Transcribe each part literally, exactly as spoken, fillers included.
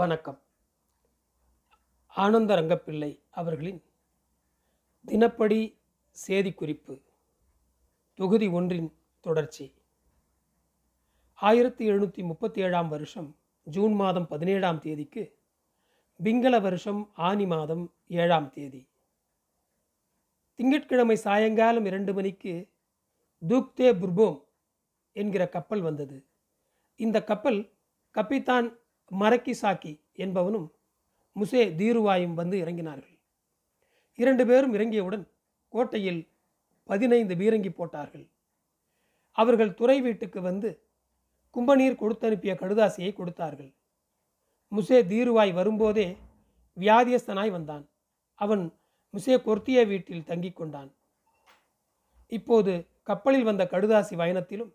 வணக்கம். ஆனந்த ரங்கப்பிள்ளை அவர்களின் தினப்படி செய்திக்குறிப்பு தொகுதி ஒன்றின் தொடர்ச்சி. ஆயிரத்தி எழுநூற்றி முப்பத்தி ஏழாம் வருஷம் ஜூன் மாதம் பதினேழாம் தேதிக்கு பிங்கள வருஷம் ஆனி மாதம் ஏழாம் தேதி திங்கட்கிழமை சாயங்காலம் இரண்டு மணிக்கு தூக்தே புர்போம் என்கிற கப்பல் வந்தது. இந்த கப்பல் கப்பித்தான் மரக்கி சாக்கி என்பவனும் முசே தீருவாயும் வந்து இறங்கினார்கள். இரண்டு பேரும் இறங்கியவுடன் கோட்டையில் பதினைந்து பீரங்கி போட்டார்கள். அவர்கள் துறை வீட்டுக்கு வந்து கும்பநீர் கொடுத்தனுப்பிய கடுதாசியை கொடுத்தார்கள். முசே தீருவாய் வரும்போதே வியாதியஸ்தனாய் வந்தான். அவன் முசே கொர்த்திய வீட்டில் தங்கி கொண்டான். இப்போது கப்பலில் வந்த கடுதாசி பயணத்திலும்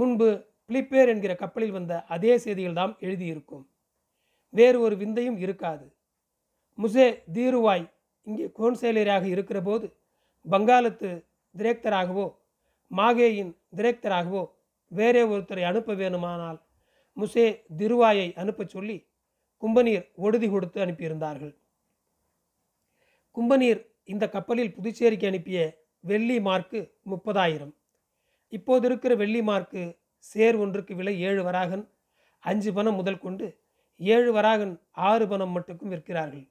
முன்பு பிலிப்பேர் என்கிற கப்பலில் வந்த அதே செய்தியில்தான் எழுதியிருக்கும். வேறு ஒரு விந்தையும் இருக்காது. முசே தீருவாய் இங்கே கோன்சேலராக இருக்கிற போது பங்களாத்து திரேக்தராகவோ மாகேயின் திரேக்தராகவோ வேறே ஒருத்தரை அனுப்ப வேணுமானால் முசே தீருவாயை அனுப்ப சொல்லி கும்பநீர் ஒடுதி கொடுத்து அனுப்பியிருந்தார்கள். கும்பநீர் இந்த கப்பலில் புதுச்சேரிக்கு அனுப்பிய வெள்ளி மார்க்கு முப்பதாயிரம். இப்போது இருக்கிற வெள்ளி மார்க்கு சேர் ஒன்றுக்கு விலை ஏழு வராகன் அஞ்சு பணம் முதல் கொண்டு ஏழு வராகன் ஆறு பணம் மட்டுக்கும் விற்கிறார்கள்.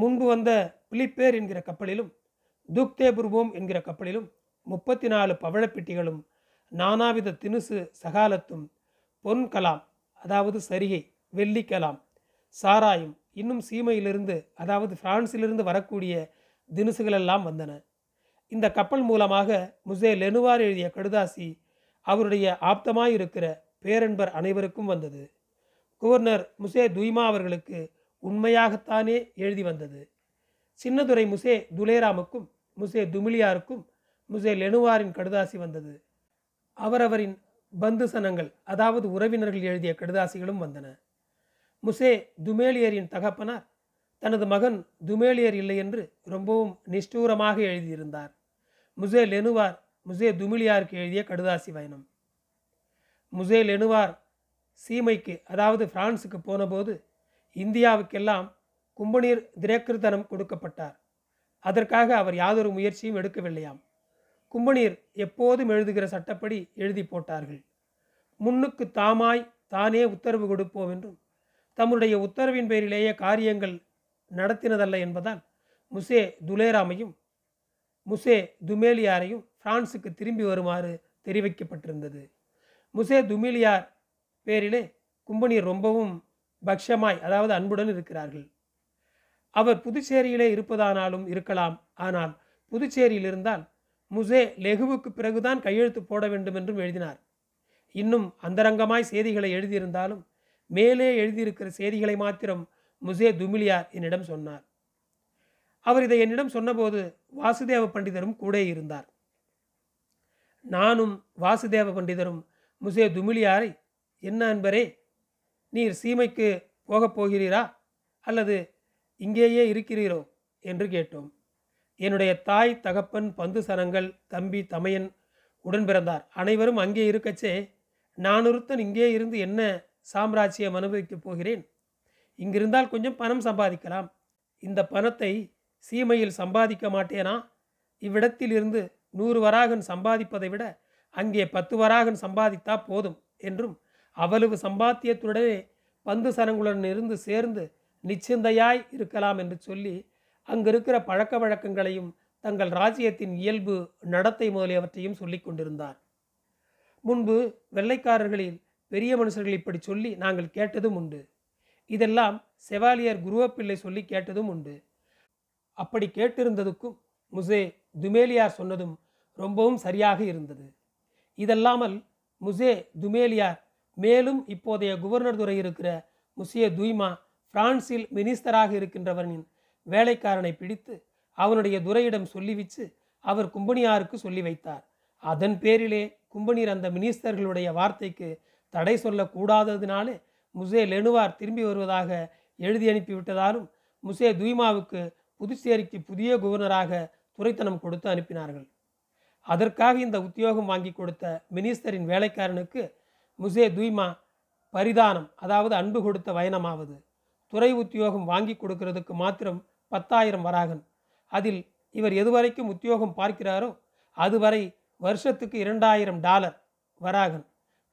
முன்பு வந்த பிலிப்பேர் என்கிற கப்பலிலும் தூக்தேபுர்வோம் என்கிற கப்பலிலும் முப்பத்தி நாலு பவழப்பெட்டிகளும் நானாவித தினுசு சகாலத்தும் பொன் கலாம் அதாவது சரிகை வெள்ளிக்கலாம் சாராயும் இன்னும் சீமையிலிருந்து அதாவது பிரான்சிலிருந்து வரக்கூடிய தினுசுகளெல்லாம் வந்தன. இந்த கப்பல் மூலமாக முசே லெனுவார் எழுதிய கடுதாசி அவருடைய ஆப்தமாயிருக்கிற பேரன்பர் அனைவருக்கும் வந்தது. குவர்னர் முசே தூய்மா அவர்களுக்கு உண்மையாகத்தானே எழுதி வந்தது. சின்னதுரை முசே துலேராமுக்கும் முசே துமேலியாருக்கும் முசே லெனுவாரின் கடுதாசி வந்தது. அவரவரின் பந்துசனங்கள் அதாவது உறவினர்கள் எழுதிய கடுதாசிகளும் வந்தன. முசே துமேலியரின் தகப்பனார் தனது மகன் துமேலியர் இல்லை என்று ரொம்பவும் நிஷ்டூரமாக எழுதியிருந்தார். முசே லெனுவார் முசே துமேலியாருக்கு எழுதிய கடுதாசி பயணம். முசே லெனுவார் சீமைக்கு அதாவது பிரான்ஸுக்கு போனபோது இந்தியாவுக்கெல்லாம் கும்பநீர் திரேக்கிருத்தனம் கொடுக்கப்பட்டார். அதற்காக அவர் யாதொரு முயற்சியும் எடுக்கவில்லையாம். கும்பநீர் எப்போதும் எழுதுகிற சட்டப்படி எழுதி போட்டார்கள். முன்னுக்கு தாமாய் தானே உத்தரவு கொடுப்போம் என்றும் தம்முடைய உத்தரவின் பேரிலேயே காரியங்கள் நடத்தினதல்ல என்பதால் முசே துலேராமையும் முசே துமேலியாரையும் பிரான்ஸுக்கு திரும்பி வருமாறு தெரிவிக்கப்பட்டிருந்தது. முசே துமேலியார் பேரிலே கும்பநீர் ரொம்பவும் பக்ஷமாய் அதாவது அன்புடன் இருக்கிறார்கள். அவர் புதுச்சேரியிலே இருப்பதானாலும் இருக்கலாம். ஆனால் புதுச்சேரியில் இருந்தால் முசே லெகுவுக்கு பிறகுதான் கையெழுத்து போட வேண்டும் என்றும் எழுதினார். இன்னும் அந்தரங்கமாய் செய்திகளை எழுதியிருந்தாலும் மேலே எழுதியிருக்கிற செய்திகளை மாத்திரம் முசே துமேலியார் என்னிடம் சொன்னார். அவர் இதை என்னிடம் சொன்னபோது வாசுதேவ பண்டிதரும் கூட இருந்தார். நானும் வாசுதேவ பண்டிதரும் முசே துமேலியாரை, என்ன அன்பரே, நீர் சீமைக்கு போகப் போகிறீரா அல்லது இங்கேயே இருக்கிறீரோ என்று கேட்டோம். என்னுடைய தாய் தகப்பன் பந்து சனங்கள் தம்பி தமையன் உடன் பிறந்தார் அனைவரும் அங்கே இருக்கச்சே நான் ஒருத்தன் இங்கே இருந்து என்ன சாம்ராஜ்யம் அனுபவிக்கப் போகிறேன். இங்கிருந்தால் கொஞ்சம் பணம் சம்பாதிக்கலாம். இந்த பணத்தை சீமையில் சம்பாதிக்க மாட்டேனா? இவ்விடத்திலிருந்து நூறு வராகன் சம்பாதிப்பதை விட அங்கே பத்து வராகன் சம்பாதித்தா போதும் என்றும் அவ்வளவு சம்பாத்தியத்துடனே பந்து சனங்களுடன் இருந்து சேர்ந்து நிச்சந்தையாய் இருக்கலாம் என்று சொல்லி அங்கிருக்கிற பழக்க வழக்கங்களையும் தங்கள் ராஜ்யத்தின் இயல்பு நடத்தை முதலியவற்றையும் சொல்லி கொண்டிருந்தார். முன்பு வெள்ளைக்காரர்களில் பெரிய மனுஷர்கள் இப்படி சொல்லி நாங்கள் கேட்டதும் உண்டு. இதெல்லாம் செவாலியார் குருவப்பிள்ளை சொல்லி கேட்டதும் உண்டு. அப்படி கேட்டிருந்ததுக்கும் முசே துமேலியார் சொன்னதும் ரொம்பவும் சரியாக இருந்தது. இதல்லாமல் முசே துமேலியார் மேலும் இப்போதைய குவர்னர் துறை இருக்கிற முசே தூய்மா பிரான்சில் மினிஸ்டராக இருக்கின்றவனின் வேலைக்காரனை பிடித்து அவனுடைய துறையிடம் சொல்லி வச்சு அவர் கும்பனியாருக்கு சொல்லி வைத்தார். அதன் பேரிலே கும்பனியர் அந்த மினிஸ்டர்களுடைய வார்த்தைக்கு தடை சொல்லக்கூடாததினாலே முசே லெனுவார் திரும்பி வருவதாக எழுதி அனுப்பிவிட்டதாலும் முசே தூய்மாவுக்கு புதுச்சேரிக்கு புதிய குவர்னராக துரைத்தனம் கொடுத்து அனுப்பினார்கள். அதற்காக இந்த உத்தியோகம் வாங்கி கொடுத்த மினிஸ்டரின் வேலைக்காரனுக்கு முசே தூய்மா பரிதானம் அதாவது அன்பு கொடுத்த வயனமாவது. துறை உத்தியோகம் வாங்கி கொடுக்கிறதுக்கு மாத்திரம் பத்தாயிரம் வராகன். அதில் இவர் எதுவரைக்கும் உத்தியோகம் பார்க்கிறாரோ அதுவரை வருஷத்துக்கு இரண்டாயிரம் டாலர் வராகன்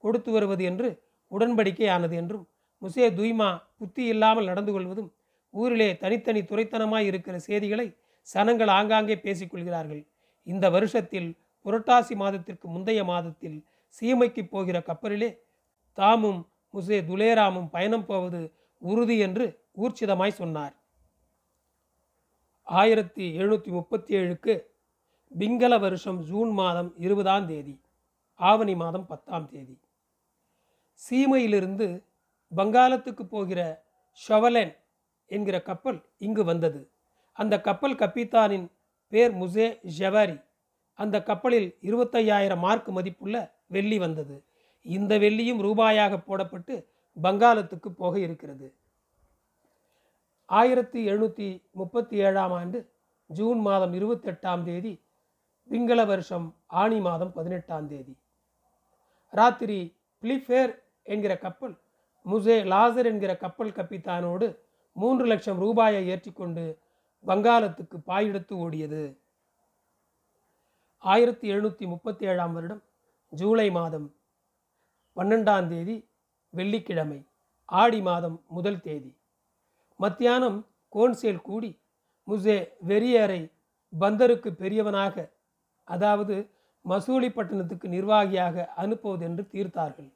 கொடுத்து வருவது என்று உடன்படிக்கையானது என்றும், முசே தூய்மா புத்தி இல்லாமல் நடந்து கொள்வதும், ஊரிலே தனித்தனி துறைத்தனமாய் இருக்கிற செய்திகளை சனங்கள் ஆங்காங்கே பேசிக்கொள்கிறார்கள். இந்த வருஷத்தில் புரட்டாசி மாதத்திற்கு முந்தைய மாதத்தில் சீமைக்கு போகிற கப்பலிலே தாமும் முசே துலேராமும் பயணம் போவது உறுதி என்று ஊர்ச்சிதமாய் சொன்னார். ஆயிரத்தி எழுநூற்றி முப்பத்தி ஏழுக்கு பிங்கள வருஷம் ஜூன் மாதம் இருபதாம் தேதி, ஆவணி மாதம் பத்தாம் தேதி சீமையிலிருந்து பங்காளத்துக்கு போகிற ஷவலன் என்கிற கப்பல் இங்கு வந்தது. அந்த கப்பல் கப்பித்தானின் பேர் முசே ஜபரி. அந்த கப்பலில் இருபத்தையாயிரம் மார்க் மதிப்புள்ள வெள்ளி வந்தது. இந்த வெள்ளியும் ரூபாயாக போடப்பட்டு பங்காளத்துக்கு போக இருக்கிறது. ஆயிரத்தி எழுநூற்றி முப்பத்தி ஏழாம் ஆண்டு ஜூன் மாதம் இருபத்தெட்டாம் தேதி, பிங்கள வருஷம் ஆணி மாதம் பதினெட்டாம் தேதி ராத்திரி பிலிப்பேர் என்கிற கப்பல் முசே லாசர் என்கிற கப்பல் கப்பித்தானோடு மூன்று லட்சம் ரூபாயை ஏற்றிக்கொண்டு வங்காளத்துக்கு பாயெடுத்து ஓடியது. ஆயிரத்தி எழுநூற்றி முப்பத்தி ஏழாம் வருடம் ஜூலை மாதம் பன்னெண்டாம் தேதி வெள்ளிக்கிழமை, ஆடி மாதம் முதல் தேதி மத்தியானம் கோன்சேல் கூடி முசே வெரியரை பந்தருக்கு பெரியவனாக அதாவது மசூலிப்பட்டினத்துக்கு நிர்வாகியாக அனுப்புவதென்று தீர்த்தார்கள்.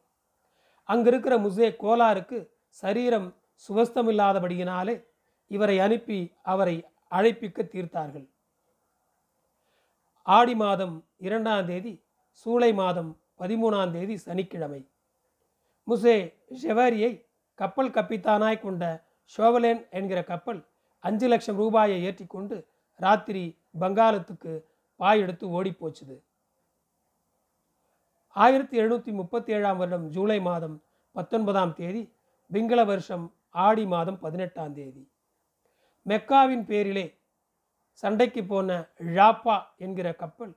அங்கிருக்கிற முசே கோலாருக்கு சரீரம் சுவஸ்தமில்லாதபடியினாலே இவரை அனுப்பி அவரை அழைப்பிக்க தீர்த்தார்கள். ஆடி மாதம் இரண்டாம் தேதி, சூலை மாதம் பதிமூணாம் தேதி சனிக்கிழமை முசே ஜெவாரியை கப்பல் கப்பித்தானாய் கொண்ட ஷோவலேன் என்கிற கப்பல் அஞ்சு லட்சம் ரூபாயை ஏற்றிக்கொண்டு ராத்திரி பங்காளத்துக்கு பாயெடுத்து ஓடிப்போச்சுது. ஆயிரத்தி எழுநூற்றி முப்பத்தி ஏழாம் வருடம் ஜூலை மாதம் பத்தொன்பதாம் தேதி, பிங்கள வருஷம் ஆடி மாதம் பதினெட்டாம் தேதி மெக்காவின் பேரிலே சண்டைக்கு போன ழாப்பா என்கிற கப்பல்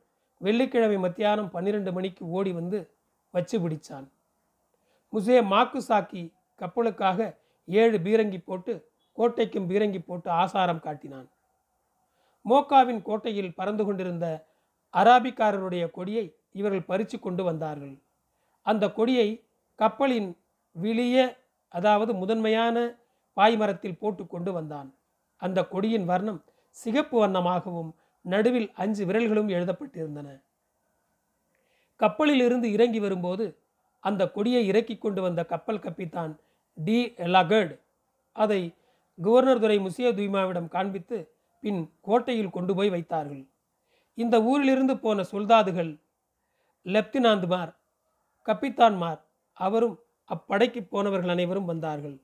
வெள்ளிக்கிழமை மத்தியானம் பன்னிரெண்டு மணிக்கு ஓடி வந்து வச்சு பிடிச்சான். முசே மாக்கு சாக்கி கப்பலுக்காக ஏழு பீரங்கி போட்டு கோட்டைக்கும் பீரங்கி போட்டு ஆசாரம் காட்டினான். மோக்காவின் கோட்டையில் பறந்து கொண்டிருந்த அராபிக்காரருடைய கொடியை இவர்கள் பறித்து கொண்டு வந்தார்கள். அந்த கொடியை கப்பலின் விளிய அதாவது முதன்மையான பாய்மரத்தில் போட்டு கொண்டு வந்தான். அந்த கொடியின் வர்ணம் சிகப்பு வண்ணமாகவும் நடுவில் அஞ்சு விரல்களும் எழுதப்பட்டிருந்தன. கப்பலில் இருந்து இறங்கி வரும்போது அந்த கொடியை இறக்கி கொண்டு வந்த கப்பல் கப்பித்தான் டி லாகர்ட் அதை கவர்னர் துறை முசே துய்மாவிடம் காண்பித்து பின் கோட்டையில் கொண்டு போய் வைத்தார்கள். இந்த ஊரிலிருந்து போன சொல்தாதுகள் லெப்டினாந்துமார் கப்பித்தான்மார் அவரும் அப்படைக்கு போனவர்கள் அனைவரும் வந்தார்கள்.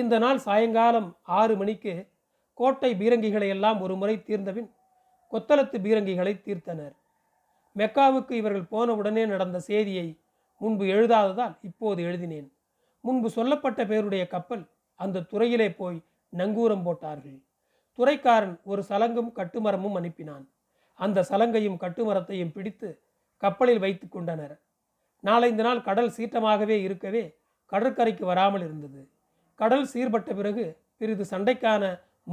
இந்த நாள் சாயங்காலம் ஆறு மணிக்கு கோட்டை பீரங்கிகளை எல்லாம் ஒரு முறை தீர்ந்தபின் கொத்தளத்து பீரங்கிகளை தீர்த்தனர். மெக்காவுக்கு இவர்கள் போன உடனே நடந்த செய்தியை முன்பு எழுதாததால் இப்போது எழுதினேன். முன்பு சொல்லப்பட்ட பேருடைய கப்பல் அந்த துறையிலே போய் நங்கூரம் போட்டார்கள். துறைக்காரன் ஒரு சலங்கும் கட்டுமரமும் அனுப்பினான். அந்த சலங்கையும் கட்டுமரத்தையும் பிடித்து கப்பலில் வைத்து கொண்டனர். நாலந்து நாள் கடல் சீற்றமாகவே இருக்கவே கடற்கரைக்கு வராமல் இருந்தது. கடல் சீர்பட்ட பிறகு பிறிது சண்டைக்கான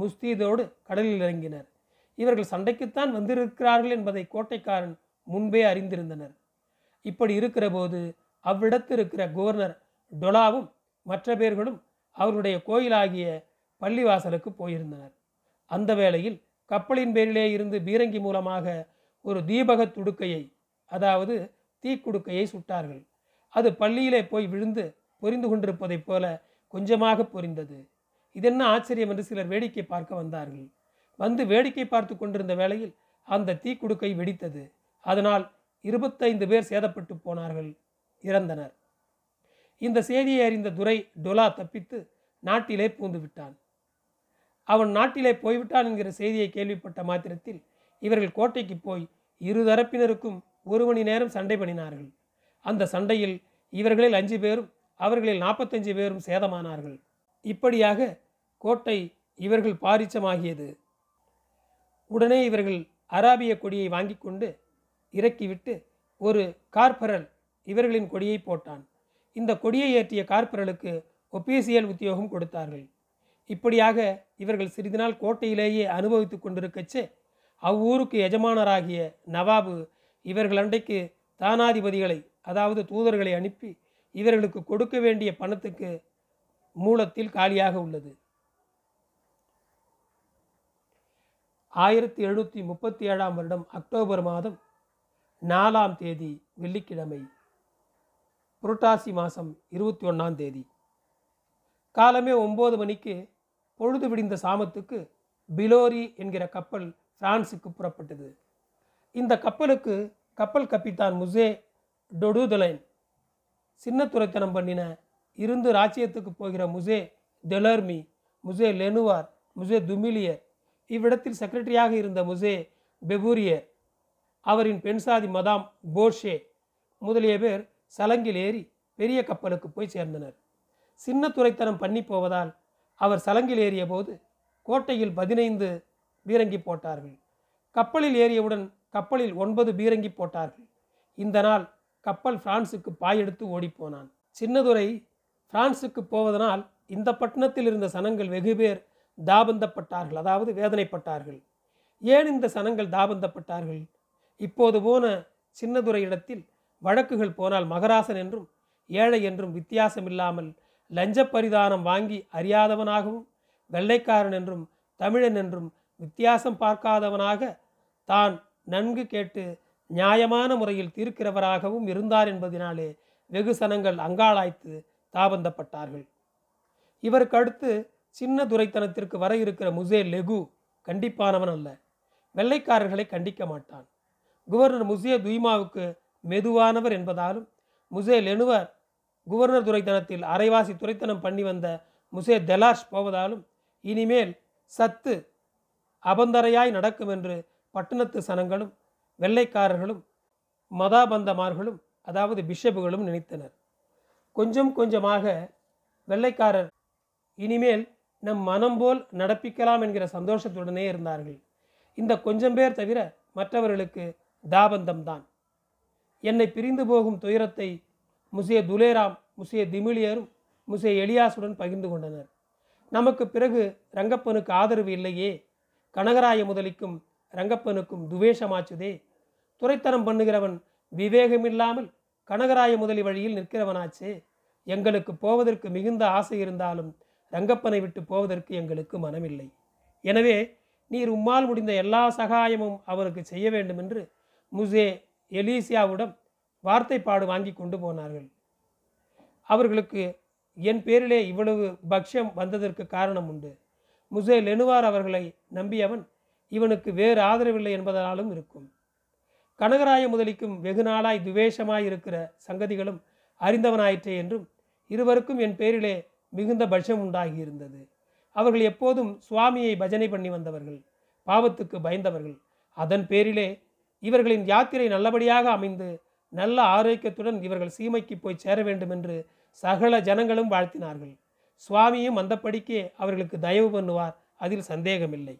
முஸ்தீதோடு கடலில் இறங்கினர். இவர்கள் சண்டைக்குத்தான் வந்திருக்கிறார்கள் என்பதை கோட்டைக்காரன் முன்பே அறிந்திருந்தனர். இப்படி இருக்கிற போது அவ்விடத்திருக்கிற கவர்னர் டொலாவும் மற்ற பேர்களும் அவருடைய கோயிலாகிய பள்ளிவாசலுக்கு போயிருந்தனர். அந்த வேளையில் கப்பலின் பேரிலே இருந்து பீரங்கி மூலமாக ஒரு தீபக துடுக்கையை அதாவது தீக்குடுக்கையை சுட்டார்கள். அது பள்ளியிலே போய் விழுந்து பொரிந்து கொண்டிருப்பதைப் போல கொஞ்சமாக பொரிந்தது. இதென்ன ஆச்சரியம் என்று சிலர் வேடிக்கை பார்க்க வந்தார்கள். வந்து வேடிக்கை பார்த்து கொண்டிருந்த வேளையில் அந்த தீக்குடுக்கை வெடித்தது. அதனால் இருபத்தைந்து பேர் சேதப்பட்டு போனார்கள், இறந்தனர். இந்த செய்தியை அறிந்த துரை டொலா தப்பித்து நாட்டிலே பூந்து விட்டான். அவன் நாட்டிலே போய்விட்டான் என்கிற செய்தியை கேள்விப்பட்ட மாத்திரத்தில் இவர்கள் கோட்டைக்கு போய் இருதரப்பினருக்கும் ஒரு மணி நேரம் சண்டை பண்ணினார்கள். அந்த சண்டையில் இவர்களில் அஞ்சு பேரும் அவர்களில் நாற்பத்தஞ்சு பேரும் சேதமானார்கள். இப்படியாக கோட்டை இவர்கள் பாரிச்சமாகியது. உடனே இவர்கள் அராபிய கொடியை வாங்கி கொண்டு இறக்கிவிட்டு ஒரு கார்பரல் இவர்களின் கொடியை போட்டான். இந்த கொடியை ஏற்றிய கார்பரலுக்கு ஒபீசியல் உத்தியோகம் கொடுத்தார்கள். இப்படியாக இவர்கள் சிறிது நாள் கோட்டையிலேயே அனுபவித்து கொண்டிருக்கச்சே அவ்வூருக்கு எஜமானராகிய நவாபு இவர்கள் அன்றைக்கு தானாதிபதிகளை, அதாவது தூதர்களை அனுப்பி இவர்களுக்கு கொடுக்க வேண்டிய பணத்துக்கு மூலத்தில் காலியாக உள்ளது. ஆயிரத்தி எழுநூற்றி முப்பத்தி ஏழாம் வருடம் அக்டோபர் மாதம் நாலாம் தேதி வெள்ளிக்கிழமை, புரட்டாசி மாதம் இருபத்தி ஒன்றாம் தேதி காலமே ஒம்பது மணிக்கு பொழுது விடிந்த சாமத்துக்கு பிலோரி என்கிற கப்பல் பிரான்ஸுக்கு புறப்பட்டது. இந்த கப்பலுக்கு கப்பல் கப்பித்தான் முசே டொடுதலைன் சின்ன துரைத்தனம் பண்ணின இருந்து ராச்சியத்துக்கு போகிற முசே டெலர்மி, முசே லெனுவார், முசே துமேலியார், இவ்விடத்தில் செக்ரட்டரியாக இருந்த முசே பெபூரியர், அவரின் பெண்சாதி மதாம் போஷே முதலிய பேர் சலங்கில் ஏறி பெரிய கப்பலுக்கு போய் சேர்ந்தனர். சின்ன துரைத்தனம் பண்ணி போவதால் அவர் சலங்கில் ஏறிய போது கோட்டையில் பதினைந்து பீரங்கி போட்டார்கள். கப்பலில் ஏறியவுடன் கப்பலில் ஒன்பது பீரங்கி போட்டார்கள். இந்த நாள் கப்பல் பிரான்ஸுக்கு பாயெடுத்து ஓடிப்போனான். சின்னதுரை பிரான்ஸுக்கு போவதனால் இந்த பட்டணத்தில் இருந்த சனங்கள் வெகு பேர் தாபந்தப்பட்டார்கள், அதாவது வேதனைப்பட்டார்கள். ஏன் இந்த சனங்கள் தாபந்தப்பட்டார்கள்? இப்போது போன சின்னதுரை இடத்தில் வழக்குகள் போனால் மகராசன் என்றும் ஏழை என்றும் வித்தியாசமில்லாமல் லஞ்சப்பரிதானம் வாங்கி அறியாதவனாகவும் வெள்ளைக்காரன் என்றும் தமிழன் என்றும் வித்தியாசம் பார்க்காதவனாக தான் நன்கு கேட்டு நியாயமான முறையில் தீர்க்கிறவராகவும் இருந்தார் என்பதனாலே வெகு சனங்கள் அங்காளாய்த்து தாபந்தப்பட்டார்கள். இவருக்கு அடுத்து சின்ன துரைத்தனத்திற்கு வர இருக்கிற முசே லெகு கண்டிப்பானவன் அல்ல, வெள்ளைக்காரர்களை கண்டிக்க மாட்டான். குவர்னர் முசே தூய்மாவுக்கு மெதுவானவர் என்பதாலும் முசே லெனுவார் குவர்னர் துரைத்தனத்தில் அரைவாசி துரைத்தனம் பண்ணி வந்த முசே தெலாஷ் போவதாலும் இனிமேல் சத்து அபந்தரையாய் நடக்கும் என்று பட்டணத்து சனங்களும் வெள்ளைக்காரர்களும் மதாபந்தமார்களும், அதாவது பிஷப்புகளும் நினைத்தனர். கொஞ்சம் கொஞ்சமாக வெள்ளைக்காரர் இனிமேல் நம் மனம் போல் நடப்பிக்கலாம் என்கிற சந்தோஷத்துடனே இருந்தார்கள். இந்த கொஞ்சம் பேர் தவிர மற்றவர்களுக்கு தாபந்தம்தான். என்னை பிரிந்து போகும் துயரத்தை முசே துலேராம், முசே திமிலியரும் முசே எலியாசுடன் பகிர்ந்து கொண்டனர். நமக்கு பிறகு ரங்கப்பனுக்கு ஆதரவு இல்லையே, கனகராய முதலிக்கும் ரங்கப்பனுக்கும் துவேஷமாச்சுதே, துரைத்தனம் பண்ணுகிறவன் விவேகமில்லாமல் கனகராய முதலி வழியில் நிற்கிறவனாச்சே, எங்களுக்கு போவதற்கு மிகுந்த ஆசை இருந்தாலும் ரங்கப்பனை விட்டு போவதற்கு எங்களுக்கு மனமில்லை. எனவே நீர் உம்மால் முடிந்த எல்லா சகாயமும் அவனுக்கு செய்ய வேண்டும் என்று முசே எலிசியாவிடம் வார்த்தைப்பாடு வாங்கி கொண்டு போனார்கள். அவர்களுக்கு என் பேரிலே இவ்வளவு பக்ஷம் வந்ததற்கு காரணம் உண்டு. முசே லெனுவார் அவர்களை நம்பியவன் இவனுக்கு வேறு ஆதரவில்லை என்பதனாலும் இருக்கும். கனகராய முதலிக்கும் வெகு நாளாய் துவேஷமாய் இருக்கிற சங்கதிகளும் அறிந்தவனாயிற்றே என்றும் இருவருக்கும் என் பேரிலே மிகுந்த பட்சம் உண்டாகியிருந்தது. அவர்கள் எப்போதும் சுவாமியை பஜனை பண்ணி வந்தவர்கள், பாவத்துக்கு பயந்தவர்கள். அதன் பேரிலே இவர்களின் யாத்திரை நல்லபடியாக அமைந்து நல்ல ஆரோக்கியத்துடன் இவர்கள் சீமைக்கு போய் சேர வேண்டும் என்று சகல ஜனங்களும் வாழ்த்தினார்கள். சுவாமியும் அந்தப்படிக்கே அவர்களுக்கு தயவு பண்ணுவார், அதில் சந்தேகமில்லை.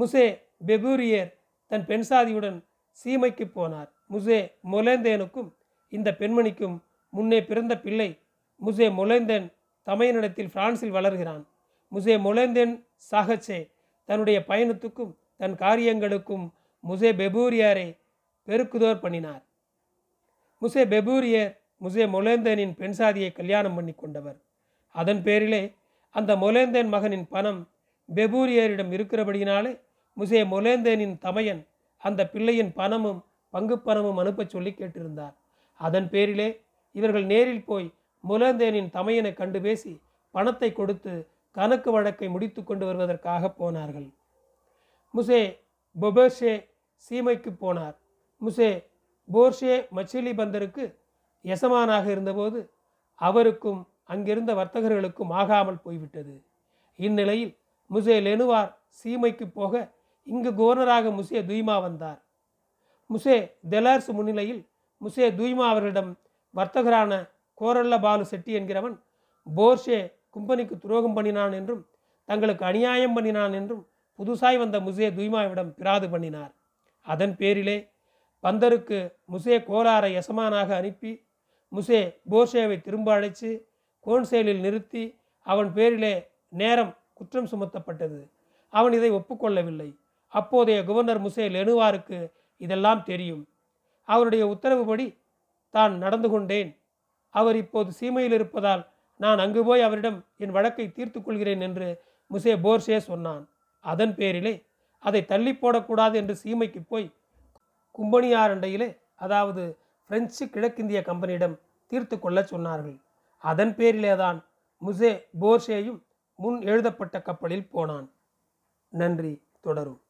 முசே பெபூரியர் தன் பெண்சாதியுடன் சீமைக்கு போனார். முசே மொலேந்தேனுக்கும் இந்த பெண்மணிக்கும் முன்னே பிறந்த பிள்ளை. முசே மொலேந்தேன் தமையனிடத்தில் பிரான்சில் வளர்கிறான். முசே மொலேந்தேன் சாகச்சே தன்னுடைய பயணத்துக்கும் தன் காரியங்களுக்கும் முசே பெபூரியாரை பெருக்குதோர் பண்ணினார். முசே பெபூரியர் முசே மொலேந்தேனின் பெண்சாதியை கல்யாணம் பண்ணி கொண்டவர். அதன் பேரிலே அந்த மொலேந்தேன் மகனின் பணம் பெபூரியரிடம் இருக்கிறபடியினாலே முசே மொலேந்தேனின் தமையன் அந்த பிள்ளையின் பணமும் பங்கு பணமும் அனுப்ப சொல்லி கேட்டிருந்தார். அதன் பேரிலே இவர்கள் நேரில் போய் மொலேந்தேனின் தமையனை கண்டு பேசி பணத்தை கொடுத்து கணக்கு வழக்கை முடித்து கொண்டு வருவதற்காக போனார்கள். முசே பொபேர்ஷே சீமைக்கு போனார். முசே போர்ஷே மச்சிலி பந்தருக்கு எசமானாக இருந்தபோது அவருக்கும் அங்கிருந்த வர்த்தகர்களுக்கும் ஆகாமல் போய்விட்டது. இந்நிலையில் முசே லெனுவார் சீமைக்கு போக இங்கு கவர்னராக முசே தூய்மா வந்தார். முசே தெலர்ஸ் முன்னிலையில் முசே தூய்மா அவர்களிடம் வர்த்தகரான கோரல்ல பாலு செட்டி என்கிறவன் போர்ஷே கும்பனிக்கு துரோகம் பண்ணினான் என்றும் தங்களுக்கு அநியாயம் பண்ணினான் என்றும் புதுசாய் வந்த முசே தூய்மாவிடம் பிராது பண்ணினார். அதன் பேரிலே பந்தருக்கு முசே கோலாரை எசமானாக அனுப்பி முசே போர்ஷேவை திரும்ப அழைத்து கோன்சேலில் நிறுத்தி அவன் பேரிலே நேரம் குற்றம் சுமத்தப்பட்டது. அவன் இதை ஒப்புக்கொள்ளவில்லை. அப்போதைய கவர்னர் முசே லெனுவாருக்கு இதெல்லாம் தெரியும். அவருடைய உத்தரவுபடி தான் நடந்து கொண்டேன். அவர் இப்போது சீமையில் இருப்பதால் நான் அங்கு போய் அவரிடம் என் வழக்கை தீர்த்து கொள்கிறேன் என்று முசே போர்ஷே சொன்னான். அதன் பேரிலே அதை தள்ளி போடக்கூடாது என்று சீமைக்கு போய் கும்பனியார் அண்டையிலே, அதாவது பிரெஞ்சு கிழக்கிந்திய கம்பெனியிடம் தீர்த்து கொள்ள சொன்னார்கள். அதன் பேரிலே தான் முசே போர்ஷேயும் முன் எழுதப்பட்ட கப்பலில் போனான். நன்றி. தொடரும்.